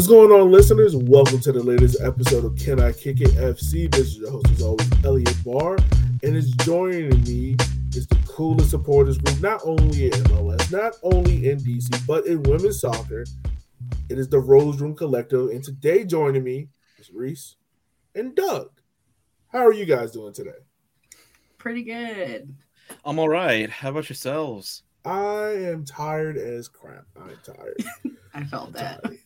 What's going on, listeners? Welcome to the latest episode of Can I Kick It FC. This is your host, as always, Elliot Barr, and it's joining me is the coolest supporters group, not only in MLS, not only in DC, but in women's soccer. It is the Rose Room Collective, and today joining me is Reese and Doug. How are you guys doing today? Pretty good. I'm all right. How about yourselves? I am tired as crap. I'm tired. I felt that. Like,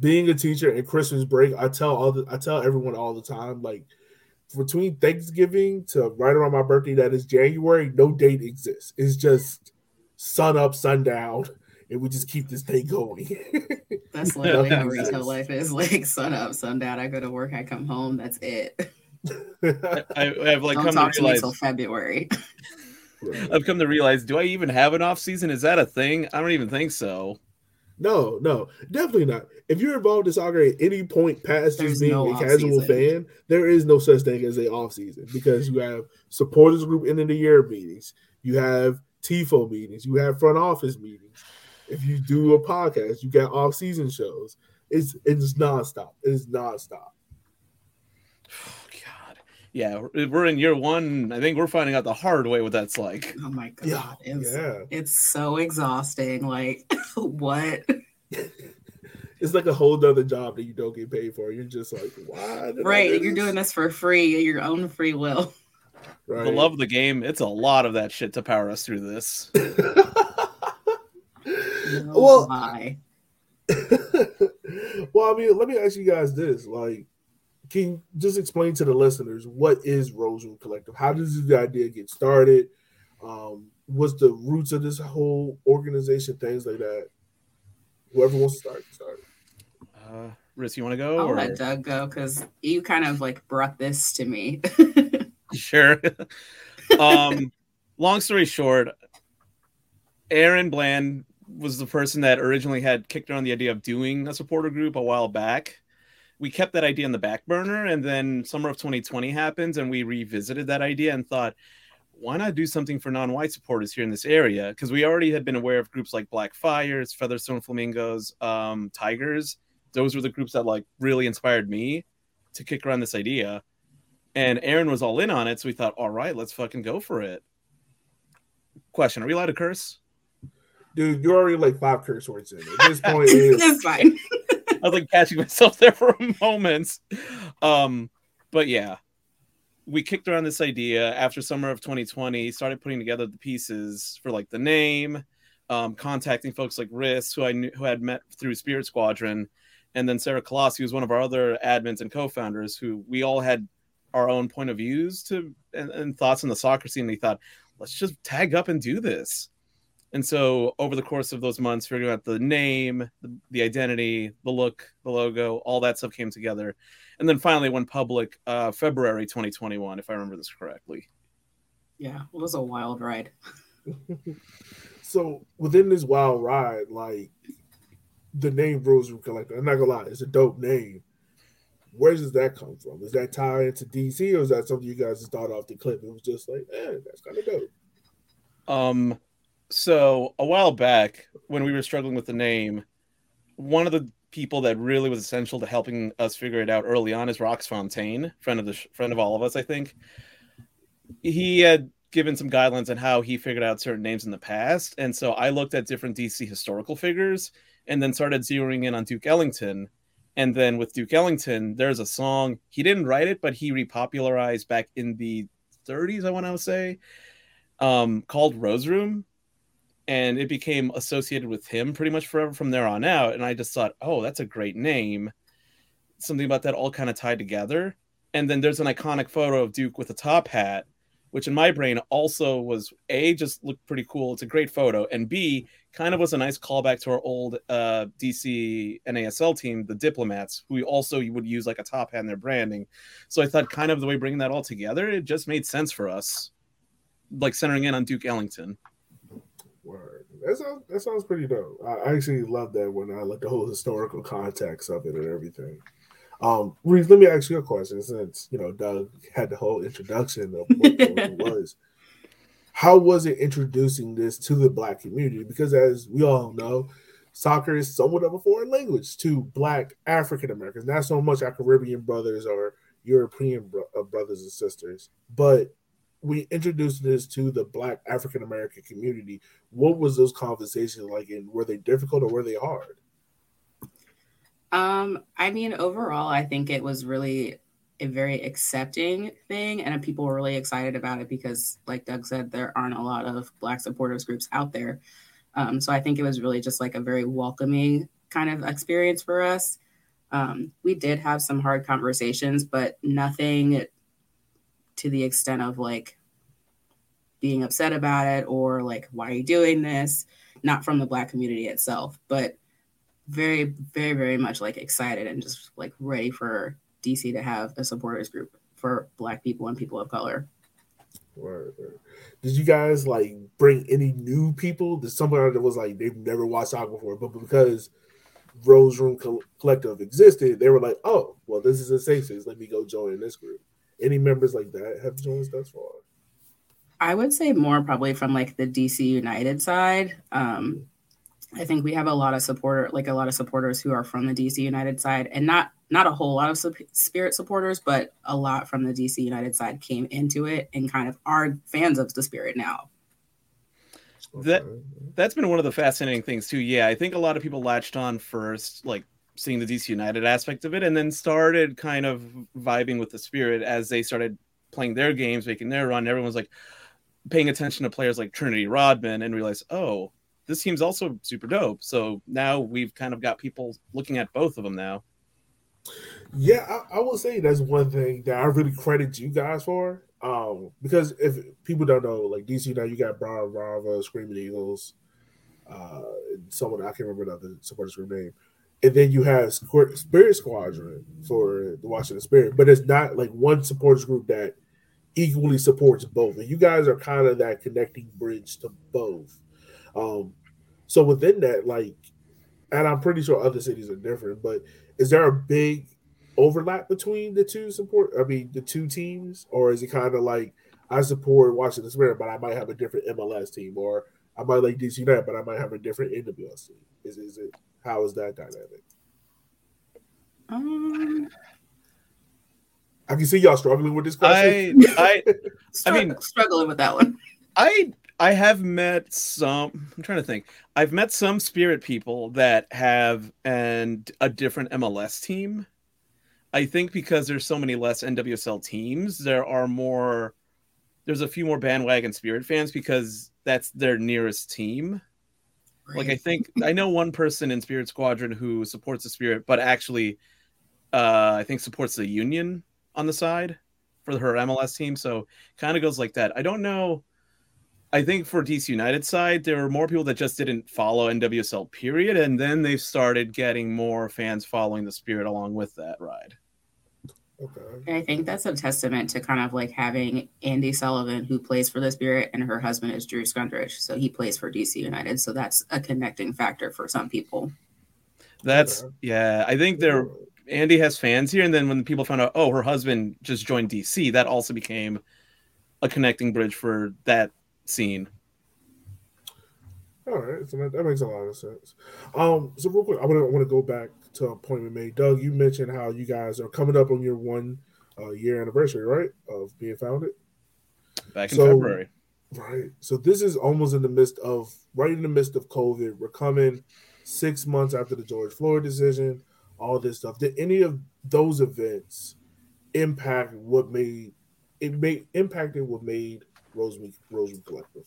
being a teacher and Christmas break, I tell everyone all the time, like, between Thanksgiving to right around my birthday, that is January, no date exists. It's just sun up, sundown, and we just keep this thing going. That's literally how retail life is. Like, sun up, sundown, I go to work, I come home, that's it. I've like, don't come talk to me until February. I've come to realize, do I even have an off season? Is that a thing? I don't even think so. No, definitely not. If you're involved in soccer at any point past just being a casual fan, there is no such thing as an off season, because you have supporters group end of the year meetings, you have TIFO meetings, you have front office meetings. If you do a podcast, you got off season shows. It's nonstop. It's nonstop. Yeah, we're in year one. I think we're finding out the hard way what that's like. Oh, my God. Yeah. It's so exhausting. Like, what? It's like a whole other job that you don't get paid for. You're just like, why? Right. You're doing this for free, your own free will. Right. The love of the game. It's a lot of that shit to power us through this. Well, I mean, let me ask you guys this. Like, can you just explain to the listeners, what is Rose Room Collective? How does the idea get started? What's the roots of this whole organization? Things like that. Whoever wants to start. Riz, you want to go? I'll let Doug go, because you kind of like brought this to me. Sure. Long story short, Aaron Bland was the person that originally had kicked around the idea of doing a supporter group a while back. We kept that idea in the back burner, and then summer of 2020 happens, and we revisited that idea and thought, why not do something for non-white supporters here in this area? Because we already had been aware of groups like Black Fires, Featherstone Flamingos, Tigers. Those were the groups that like really inspired me to kick around this idea. And Aaron was all in on it, so we thought, all right, let's fucking go for it. Question, are we allowed to curse? Dude, you're already like 5 curse words in. At this point, it's fine. I was like catching myself there for a moment. But yeah, we kicked around this idea after summer of 2020, started putting together the pieces for like the name, contacting folks like Riz, who I knew, who I had met through Spirit Squadron. And then Sarah Colossi, who's one of our other admins and co-founders, who we all had our own point of views to and thoughts on the soccer scene. We thought, let's just tag up and do this. And so over the course of those months, figuring out the name, the identity, the look, the logo, all that stuff came together. And then finally went public February 2021, if I remember this correctly. Yeah, it was a wild ride. So within this wild ride, like the name Rose Room Collective, I'm not going to lie, it's a dope name. Where does that come from? Is that tied into DC, or is that something you guys just thought off the clip? It was just like, that's kind of dope. So a while back, when we were struggling with the name, one of the people that really was essential to helping us figure it out early on is Rox Fontaine, friend of all of us, I think. He had given some guidelines on how he figured out certain names in the past. And so I looked at different DC historical figures and then started zeroing in on Duke Ellington. And then with Duke Ellington, there's a song. He didn't write it, but he repopularized back in the 30s, I want to say, called Rose Room. And it became associated with him pretty much forever from there on out. And I just thought, oh, that's a great name. Something about that all kind of tied together. And then there's an iconic photo of Duke with a top hat, which in my brain also was, A, just looked pretty cool. It's a great photo. And B, kind of was a nice callback to our old DC NASL team, the Diplomats, who also would use like a top hat in their branding. So I thought kind of the way bringing that all together, it just made sense for us, like centering in on Duke Ellington. Word. That sounds pretty dope. I actually love that when I like the whole historical context of it and everything. Reese, let me ask you a question, since you know Doug had the whole introduction of what it was. How was it introducing this to the Black community? Because as we all know, soccer is somewhat of a foreign language to Black African-Americans, not so much our Caribbean brothers or European brothers and sisters. But we introduced this to the Black African-American community. What was those conversations like, and were they difficult or were they hard? I mean, overall, I think it was really a very accepting thing, and people were really excited about it because, like Doug said, there aren't a lot of Black supporters groups out there. So I think it was really just like a very welcoming kind of experience for us. We did have some hard conversations, but nothing to the extent of like being upset about it or like, why are you doing this? Not from the Black community itself, but very, very, very much like excited and just like ready for DC to have a supporters group for Black people and people of color. Word, word. Did you guys like bring any new people? There's somebody that was like, they've never watched soccer before, but because Rose Room Collective existed, they were like, oh, well, this is a safe space. Let me go join this group. Any members like that have joined thus far? I would say more probably from like the DC United side. I think we have a lot of supporters who are from the DC United side, and not a whole lot of Spirit supporters, but a lot from the DC United side came into it and kind of are fans of the Spirit now. That's been one of the fascinating things too. Yeah, I think a lot of people latched on first, like seeing the DC United aspect of it, and then started kind of vibing with the Spirit as they started playing their games, making their run. Everyone's like paying attention to players like Trinity Rodman and realized, oh, this team's also super dope. So now we've kind of got people looking at both of them now. Yeah, I will say that's one thing that I really credit you guys for. Because if people don't know, like DC now, you got Brian Rava, Screaming Eagles, and someone I can't remember the other supporters group name. And then you have Spirit Squadron for the Washington Spirit, but it's not like one supporters group that equally supports both. And you guys are kind of that connecting bridge to both. So within that, like, and I'm pretty sure other cities are different, but is there a big overlap between the two teams, or is it kind of like I support Washington Spirit, but I might have a different MLS team, or I might like DC United, but I might have a different NWSL team? Is it? How is that dynamic? I can see y'all struggling with this question. Struggling with that one. I have met some, I'm trying to think. I've met some Spirit people that have a different MLS team. I think because there's so many less NWSL teams, there's a few more bandwagon Spirit fans because that's their nearest team. Right. Like, I think I know one person in Spirit Squadron who supports the Spirit, but actually I think supports the Union on the side for her MLS team. So kind of goes like that. I don't know. I think for DC United side, there were more people that just didn't follow NWSL period. And then they started getting more fans following the Spirit along with that ride. Okay. I think that's a testament to kind of like having Andy Sullivan, who plays for the Spirit, and her husband is Drew Skundrich. So he plays for DC United. So that's a connecting factor for some people. I think Andy has fans here. And then when people found out, oh, her husband just joined DC, that also became a connecting bridge for that scene. All right, so that makes a lot of sense. So real quick, I want to go back to a point we made. Doug, you mentioned how you guys are coming up on your 1 year anniversary, right, of being founded? Back in February. Right. So this is almost right in the midst of COVID. We're coming 6 months after the George Floyd decision, all this stuff. Did any of those events impact what made Rosewood Collective?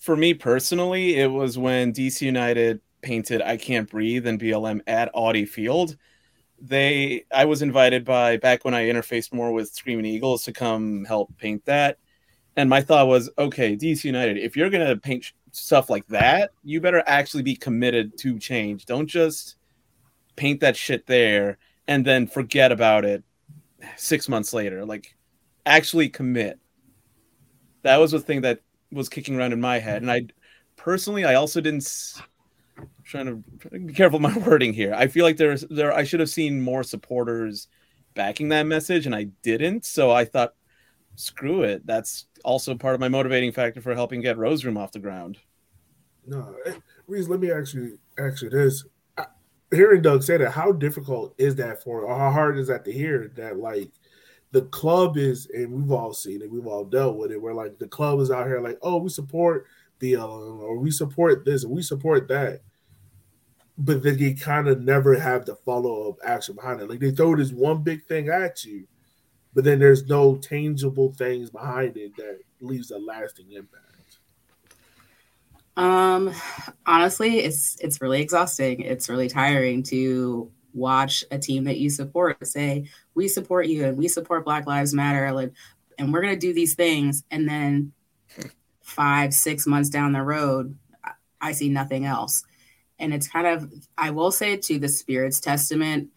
For me personally, it was when DC United painted "I Can't Breathe" and BLM at Audi Field. I was invited back when I interfaced more with Screaming Eagles to come help paint that. And my thought was, okay, DC United, if you're going to paint stuff like that, you better actually be committed to change. Don't just paint that shit there and then forget about it 6 months later. Like, actually commit. That was the thing that was kicking around in my head. And I also didn't. I'm trying to be careful with my wording here. I feel like I should have seen more supporters backing that message, and I didn't. So I thought, screw it. That's also part of my motivating factor for helping get Rose Room off the ground. No, Reese, let me ask you this. Hearing Doug say that, how difficult is that for, or how hard is that to hear that, like, the club is, and we've all seen it, we've all dealt with it, where, like, the club is out here like, oh, we support BLM, or we support this, and we support that. But then they kind of never have the follow-up action behind it. Like, they throw this one big thing at you, but then there's no tangible things behind it that leaves a lasting impact. Honestly, it's really exhausting. It's really tiring to watch a team that you support say, we support you and we support Black Lives Matter, like, and we're going to do these things. And then 5-6 months down the road, I see nothing else. And it's kind of, I will say, to the Spirit's testament,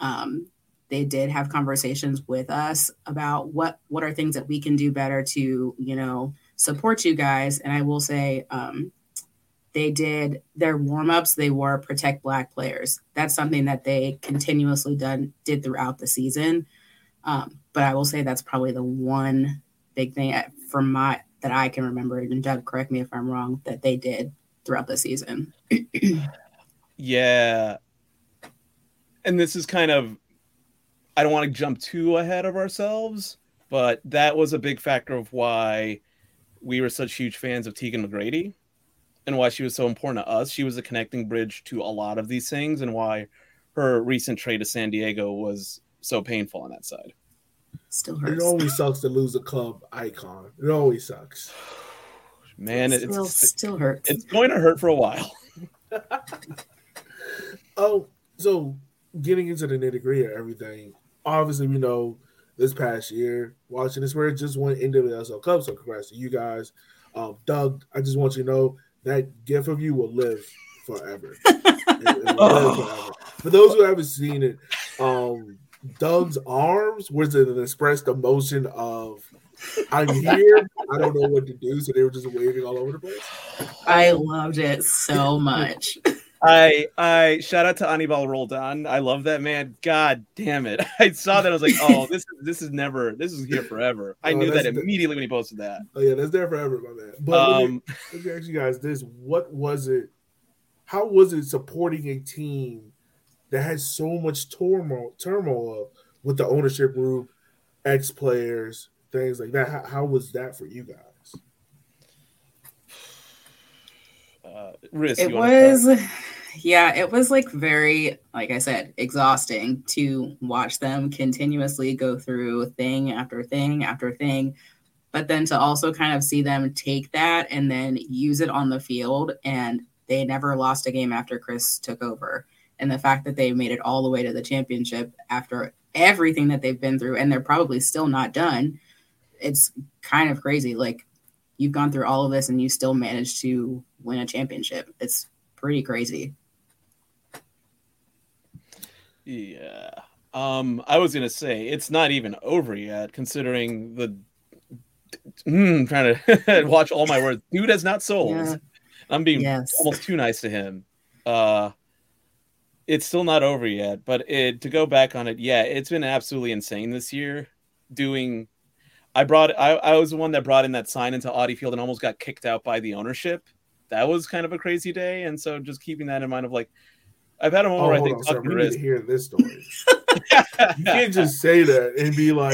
they did have conversations with us about what are things that we can do better to, you know, support you guys. And I will say, they did their warm-ups. They wore protect Black players. That's something that they continuously did throughout the season. But I will say that's probably the one big thing that I can remember. And Doug, correct me if I'm wrong, that they did throughout the season. Yeah, and this is kind of, I don't want to jump too ahead of ourselves, but that was a big factor of why we were such huge fans of Tegan McGrady. And why she was so important to us. She was a connecting bridge to a lot of these things, and why her recent trade to San Diego was so painful on that side. Still hurts. It always sucks to lose a club icon. It always sucks. Man, it still hurts. It's going to hurt for a while. Oh, so getting into the nitty-gritty of everything, obviously we know this past year, Washington Spirit just won NWSL Cup, so congrats to you guys. Doug, I just want you to know, that gif of you will live forever. It will live forever. For those who haven't seen it, Doug's arms was an expressed emotion of, I'm here, I don't know what to do. So they were just waving all over the place. I loved it so much. I shout out to Anibal Roldan. I love that man. God damn it. I saw that. I was like, oh, this is here forever. I knew that immediately when he posted that. Oh yeah, that's there forever, my man. But let me ask you guys this. What was it? How was it supporting a team that had so much turmoil with the ownership group, ex-players, things like that? How was that for you guys? It was like very, like I said, exhausting to watch them continuously go through thing after thing after thing, but then to also kind of see them take that and then use it on the field. And they never lost a game after Chris took over. And the fact that they made it all the way to the championship after everything that they've been through, and they're probably still not done. It's kind of crazy. Like, you've gone through all of this and you still managed to win a championship. It's pretty crazy. Yeah. I was going to say, it's not even over yet, considering the trying to watch all my words. Dude has not souls. Yeah. I'm being almost too nice to him. It's still not over yet, but to go back on it, yeah, it's been absolutely insane this year I was the one that brought in that sign into Audi Field and almost got kicked out by the ownership. That was kind of a crazy day. And so just keeping that in mind of, like, I've had a moment where I think, we need to hear this story. You can't just say that and be like,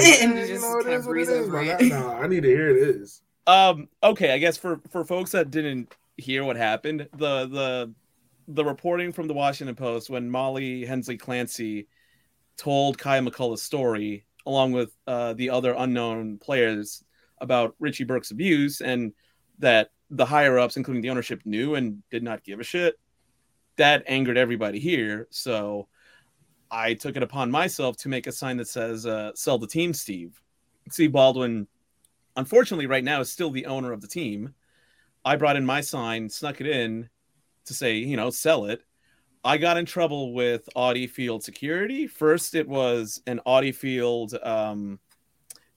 I need to hear this. Okay, I guess for folks that didn't hear what happened, the reporting from the Washington Post, when Molly Hensley-Clancy told Kaya McCullough's story, along with the other unknown players, about Richie Burke's abuse, and that the higher-ups, including the ownership, knew and did not give a shit, that angered everybody here. So I took it upon myself to make a sign that says, sell the team, Steve. Steve Baldwin, unfortunately, right now is still the owner of the team. I brought in my sign, snuck it in to say, sell it. I got in trouble with Audi Field security. First, it was an Audi Field.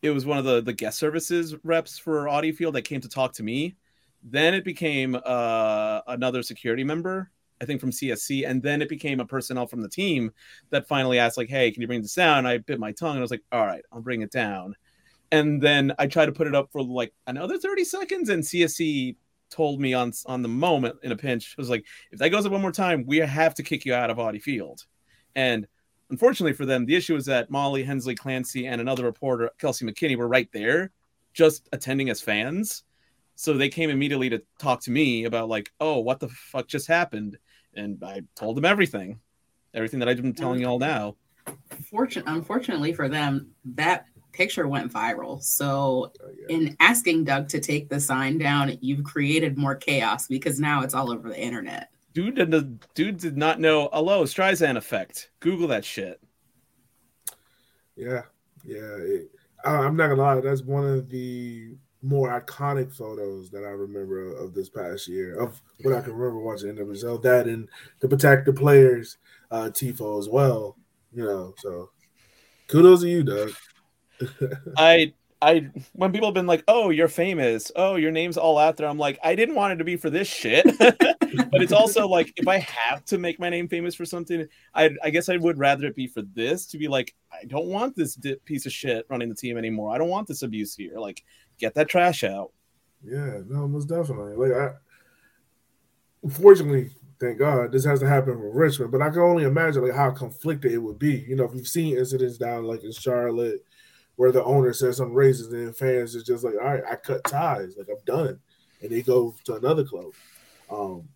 It was one of the guest services reps for Audi Field that came to talk to me. Then it became another security member, I think from CSC. And then it became a personnel from the team that finally asked, like, hey, can you bring this down? I bit my tongue and I was like, all right, I'll bring it down. And then I tried to put it up for like another 30 seconds, and CSC told me on the moment in a pinch, it was like, if that goes up one more time, we have to kick you out of Audi Field. And unfortunately for them, the issue is that Molly Hensley-Clancy and another reporter, Kelsey McKinney, were right there just attending as fans. So they came immediately to talk to me about like, oh, what the fuck just happened? And I told them everything that I've been telling you all now. Unfortunately for them, that picture went viral. So in asking Doug to take the sign down, you've created more chaos because now it's all over the internet. Dude did not know. Hello, Streisand effect. Google that shit. Yeah. I'm not gonna lie. That's one of the more iconic photos that I remember of this past year, of what I can remember watching NWSL. That and the Protect the Players TIFO as well. You know, so kudos to you, Doug. I when people have been like, oh, you're famous, oh, your name's all out there, I'm like, I didn't want it to be for this shit. But it's also like, if I have to make my name famous for something, I guess I would rather it be for this, to be like, I don't want this piece of shit running the team anymore. I don't want this abuse here. Like, get that trash out. Yeah, no, most definitely. Like, unfortunately, thank God, this has to happen with Richmond, but I can only imagine like how conflicted it would be. You know, if you've seen incidents down like in Charlotte, where the owner says something racist and fans is just like, all right, I cut ties. Like, I'm done. And they go to another club.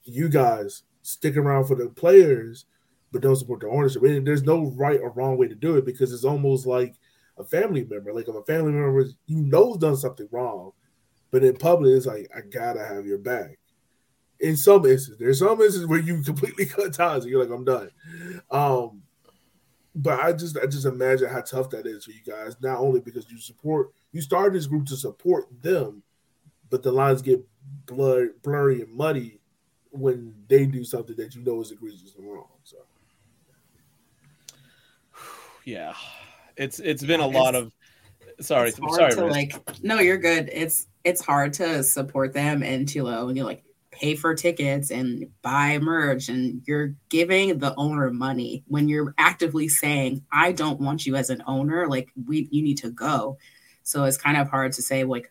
You guys stick around for the players, but don't support the ownership. And there's no right or wrong way to do it, because it's almost like a family member. Like, if a family member, you know, done something wrong, but in public, it's like, I got to have your back. In some instances, there's some instances where you completely cut ties and you're like, I'm done. But I just imagine how tough that is for you guys. Not only because you started this group to support them, but the lines get blurry and muddy when they do something that you know is egregious and wrong. So, yeah, it's been a lot of. Sorry. No, you're good. It's hard to support them and Tilo, and you're like, pay for tickets and buy merch, and you're giving the owner money when you're actively saying, I don't want you as an owner, like you need to go. So it's kind of hard to say, like,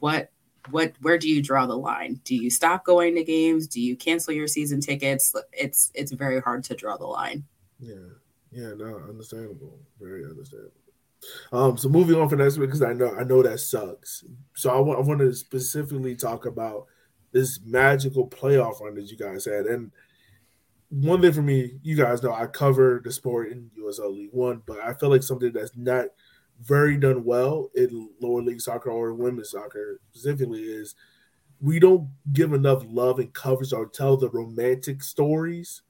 where do you draw the line? Do you stop going to games? Do you cancel your season tickets? It's very hard to draw the line. Yeah, no, understandable. Very understandable. So moving on for next week, because I know that sucks. So I want to specifically talk about this magical playoff run that you guys had. And one thing for me, you guys know I cover the sport in USL League One, but I feel like something that's not very done well in lower league soccer or women's soccer specifically is we don't give enough love and coverage or tell the romantic stories.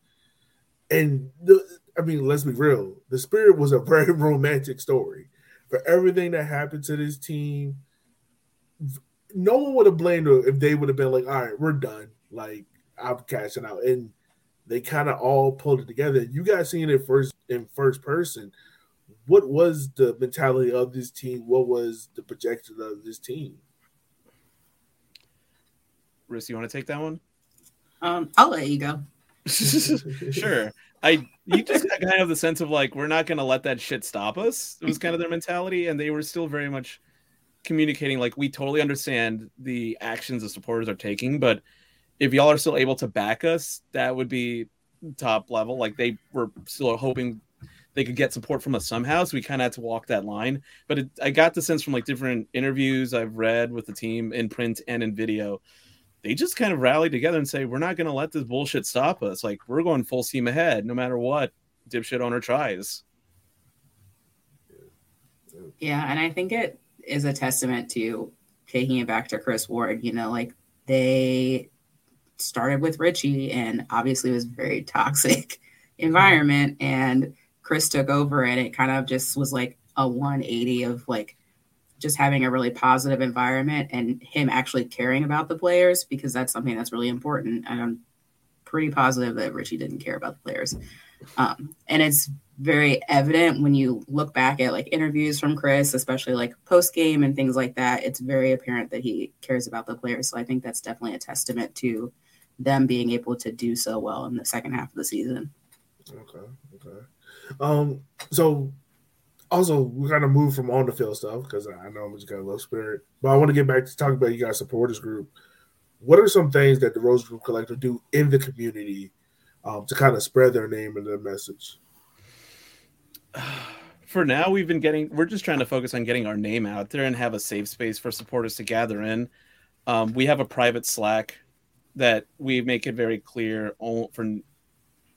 And let's be real. The Spirit was a very romantic story. For everything that happened to this team, no one would have blamed them if they would have been like, all right, we're done. Like, I'm cashing out. And they kind of all pulled it together. You guys seeing it in first person. What was the mentality of this team? What was the projection of this team? Riss, you want to take that one? I'll let you go. Sure. You just got kind of the sense of like, we're not going to let that shit stop us. It was kind of their mentality, and they were still very much – communicating like, we totally understand the actions the supporters are taking, but if y'all are still able to back us, that would be top level. Like, they were still hoping they could get support from us somehow, so we kind of had to walk that line. But I got the sense from like different interviews I've read with the team in print and in video, they just kind of rallied together and say, we're not going to let this bullshit stop us. Like, we're going full steam ahead no matter what dipshit owner tries. Yeah, and I think it is a testament to, taking it back to Chris Ward, you know, like, they started with Richie, and obviously it was a very toxic environment, and Chris took over, and it kind of just was like a 180 of like just having a really positive environment and him actually caring about the players, because that's something that's really important. And I'm pretty positive that Richie didn't care about the players. And it's very evident when you look back at like interviews from Chris, especially like post game and things like that. It's very apparent that he cares about the players. So I think that's definitely a testament to them being able to do so well in the second half of the season. Okay. So also, we're going to move from on the field stuff, because I know I'm just going to love Spirit, but I want to get back to talking about you guys' supporters group. what are some things that the Rose Room Collective do in the community to kind of spread their name and their message? For now, we're just trying to focus on getting our name out there and have a safe space for supporters to gather in. We have a private Slack that we make it very clear for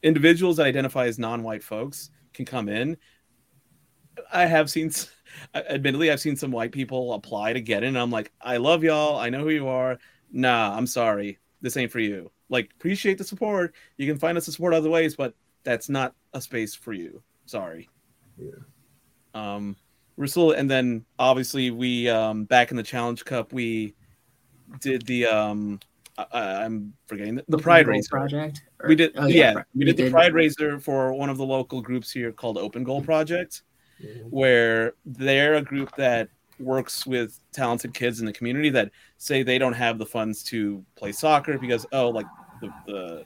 individuals that identify as non-white folks can come in. I've seen some white people apply to get in. And I'm like, I love y'all. I know who you are. Nah, I'm sorry. This ain't for you. Like, appreciate the support. You can find us to support other ways, but that's not a space for you. Sorry. Yeah. And then obviously we, back in the Challenge Cup, we did the, I'm forgetting the Pride Raiser project. We did the Pride Raiser for one of the local groups here called Open Goal Project, where they're a group that works with talented kids in the community that say they don't have the funds to play soccer because the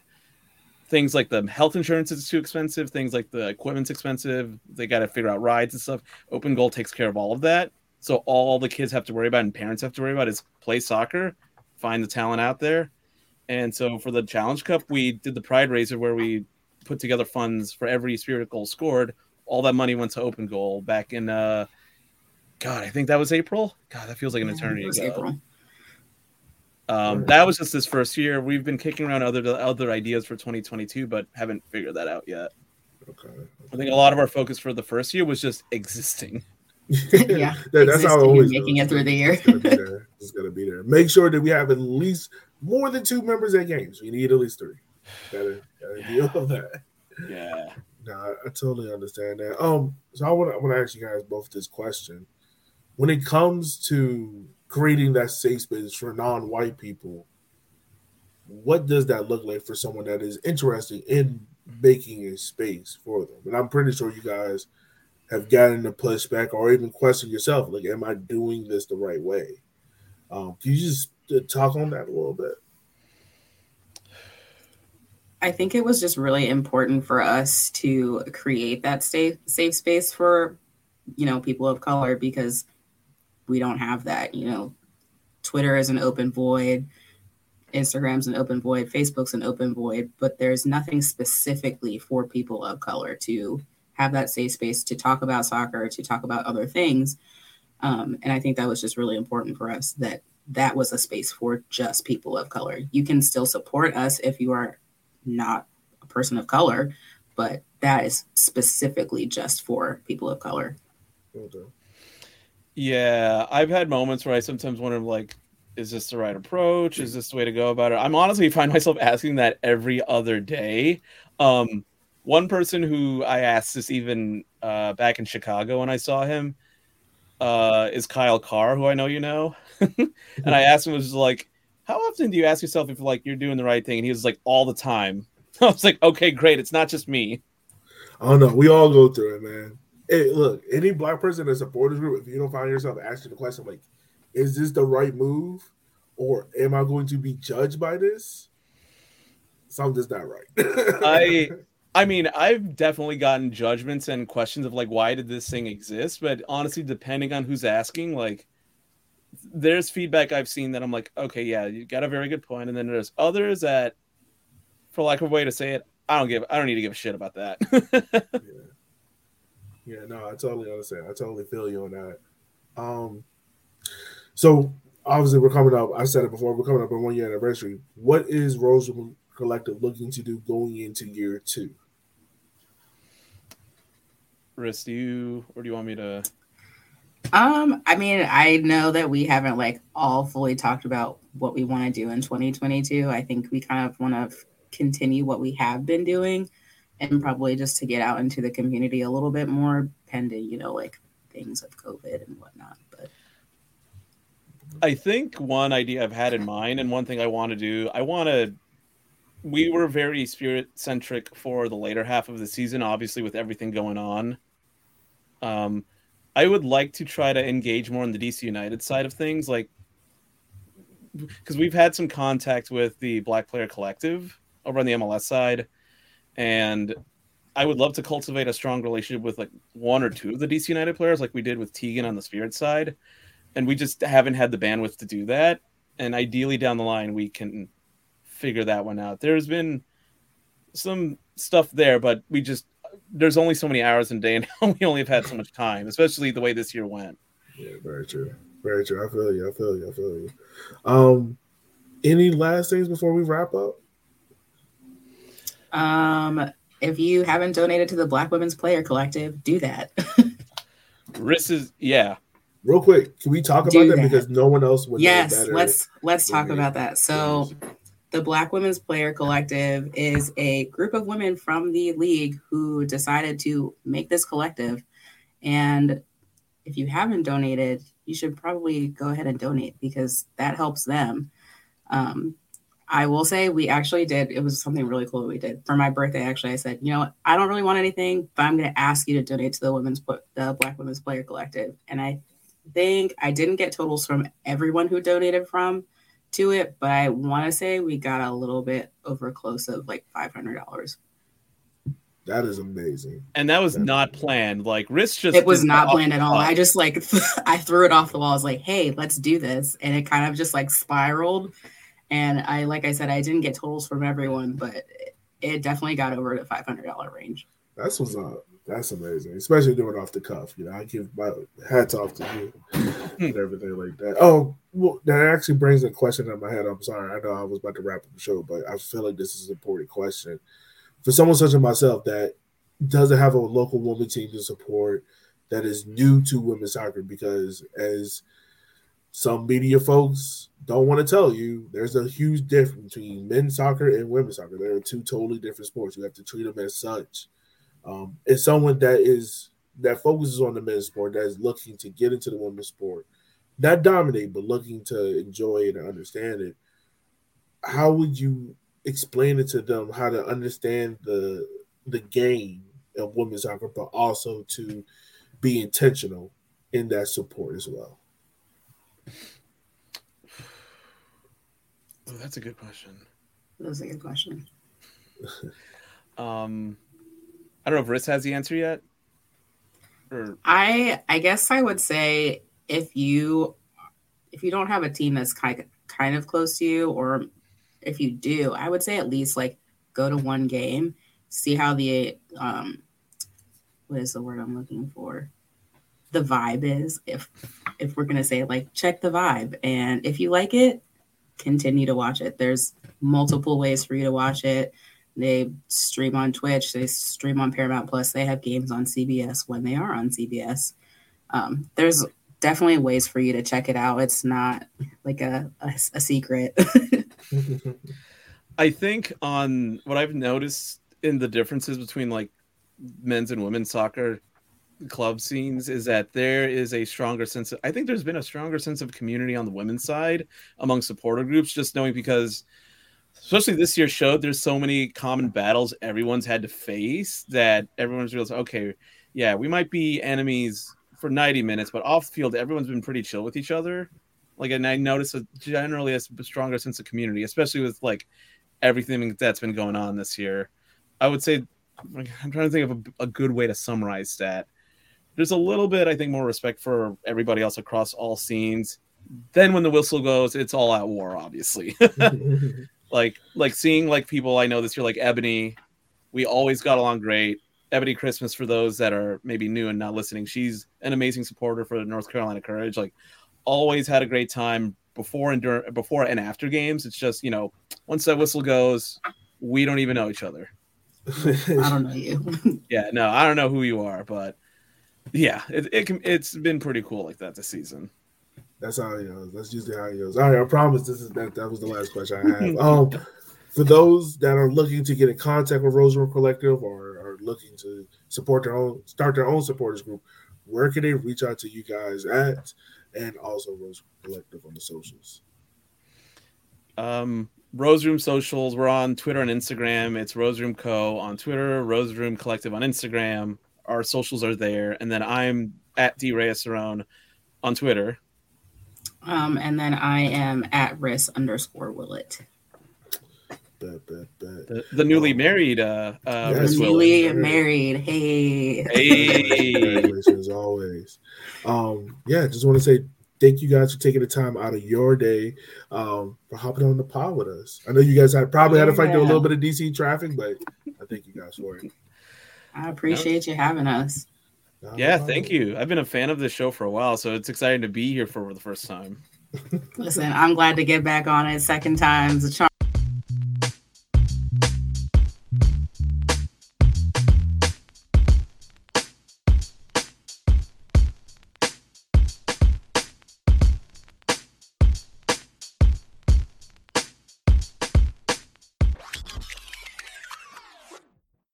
things like the health insurance is too expensive, things like the equipment's expensive, they got to figure out rides and stuff. Open Goal takes care of all of that, so all the kids have to worry about and parents have to worry about is play soccer, find the talent out there. And so for the Challenge Cup, we did the Pride Raiser where we put together funds for every Spirit goal scored. All that money went to Open Goal back in, I think that was April. God, that feels like an eternity ago. April. That was just this first year. We've been kicking around other ideas for 2022, but haven't figured that out yet. Okay. I think a lot of our focus for the first year was just existing. Yeah, that's how it always making goes. It through the year. It's gonna be there. Make sure that we have at least more than 2 members at games. We need at least 3. Gotta deal with that. Yeah. No, I totally understand that. So I want to ask you guys both this question: when it comes to creating that safe space for non-white people, what does that look like for someone that is interested in making a space for them? And I'm pretty sure you guys have gotten the pushback or even question yourself, like, am I doing this the right way? Can you just talk on that a little bit? I think it was just really important for us to create that safe space for, people of color, because we don't have that. Twitter is an open void. Instagram's an open void. Facebook's an open void. But there's nothing specifically for people of color to have that safe space to talk about soccer, to talk about other things. And I think that was just really important for us, that was a space for just people of color. You can still support us if you are not a person of color, but that is specifically just for people of color. Yeah, I've had moments where I sometimes wonder, like, is this the right approach? Is this the way to go about it? I'm honestly find myself asking that every other day. One person who I asked this even back in Chicago when I saw him is Kyle Carr, who I know you know. And I asked him, was like, how often do you ask yourself if you're doing the right thing? And he was like, all the time. I was like, okay, great. It's not just me. Oh, no. We all go through it, man. Hey, look, any black person in a supporters group, if you don't find yourself asking the question, like, is this the right move? Or am I going to be judged by this? Something's not right. I mean, I've definitely gotten judgments and questions of, like, why did this thing exist? But honestly, depending on who's asking, like, there's feedback I've seen that I'm like, okay, yeah, you got a very good point. And then there's others that, for lack of a way to say it, I don't need to give a shit about that. Yeah, no, I totally understand. I totally feel you on that. So obviously we're coming up, I said it before, we're coming up on 1 year anniversary. What is Rose Room Collective looking to do going into year 2? Chris, do you want me to? I mean, I know that we haven't all fully talked about what we want to do in 2022. I think we kind of want to continue what we have been doing and probably just to get out into the community a little bit more, pending, things of COVID and whatnot. But I think one idea I've had in mind and one thing I want to do, we were very Spirit-centric for the later half of the season, obviously, with everything going on. I would like to try to engage more on the DC United side of things, because we've had some contact with the Black Player Collective over on the MLS side, and I would love to cultivate a strong relationship with, one or two of the DC United players, like we did with Tegan on the Spirit side, and we just haven't had the bandwidth to do that. And ideally down the line, we can figure that one out. There's been some stuff there, but we just, there's only so many hours in a day, and we only have had so much time, especially the way this year went. Yeah, very true. Very true. I feel you. Any last things before we wrap up? If you haven't donated to the Black Women's Player Collective, do that. Real quick, can we talk about that? Because no one else would know better. Let's talk about that. So the Black Women's Player Collective is a group of women from the league who decided to make this collective. And if you haven't donated, you should probably go ahead and donate, because that helps them. I will say we actually did. It was something really cool that we did for my birthday. Actually, I said, you know what? I don't really want anything, but I'm going to ask you to donate to the Black Women's Player Collective. And I think I didn't get totals from everyone who donated to it, but I want to say we got a little bit over close of like $500. That is amazing. And that was not planned. Like, it was not planned at all. I just I threw it off the wall. I was like, hey, let's do this. And it kind of just spiraled. And I said, I didn't get totals from everyone, but it definitely got over the $500 range. That's what's up. That's amazing, especially doing it off the cuff. You know, I give my hats off to you and everything like that. Oh, well, that actually brings a question in my head. I'm sorry. I know I was about to wrap up the show, but I feel like this is an important question. For someone such as myself that doesn't have a local woman team to support, that is new to women's soccer, because as some media folks don't want to tell you, there's a huge difference between men's soccer and women's soccer. They are two totally different sports. You have to treat them as such. And someone that focuses on the men's sport, that is looking to get into the women's sport, not dominate, but looking to enjoy it and understand it, how would you explain it to them, how to understand the game of women's soccer, but also to be intentional in that support as well? Oh, that's a good question. I don't know if Riss has the answer yet. I guess I would say if you don't have a team that's kind of close to you, or if you do, I would say at least go to one game, see how the the vibe is. If we're gonna say check the vibe, and if you like it, continue to watch it. There's multiple ways for you to watch it. They stream on Twitch. They stream on Paramount Plus. They have games on CBS when they are on CBS. There's definitely ways for you to check it out. It's not a secret. I think on what I've noticed in the differences between men's and women's soccer club scenes is that there is a stronger sense of, I think there's been a stronger sense of community on the women's side among supporter groups, just knowing, because especially this year showed there's so many common battles everyone's had to face that everyone's realized, okay, yeah, we might be enemies for 90 minutes, but off the field, everyone's been pretty chill with each other. And I noticed generally a stronger sense of community, especially with everything that's been going on this year. I would say, I'm trying to think of a good way to summarize that. There's a little bit, I think, more respect for everybody else across all scenes. Then when the whistle goes, it's all at war, obviously. Seeing people I know this year, Ebony, we always got along great. Ebony Christmas, for those that are maybe new and not listening, she's an amazing supporter for the North Carolina Courage. Always had a great time before and after games. It's just, once that whistle goes, we don't even know each other. I don't know you. Yeah, no, I don't know who you are, but. Yeah, it's been pretty cool that this season. That's how it goes. That's usually how it goes. All right, I promise that was the last question I have. For those that are looking to get in contact with Rose Room Collective or are looking to support start their own supporters group, where can they reach out to you guys at, and also Rose Room Collective on the socials? Rose Room socials. We're on Twitter and Instagram. It's Rose Room Co. on Twitter, Rose Room Collective on Instagram. Our socials are there. And then I'm at @DReyesArone on Twitter. And then I am at @Riss_Willett. The newly married Riss Willett. Newly married. Hey. Congratulations, always. Yeah, just want to say Thank you guys for taking the time out of your day for hopping on the pod with us. I know you guys had to fight through a little bit of DC traffic, but I thank you guys for it. I appreciate you having us. Thank you. I've been a fan of this show for a while, so it's exciting to be here for the first time. Listen, I'm glad to get back on it. Second time's a charm.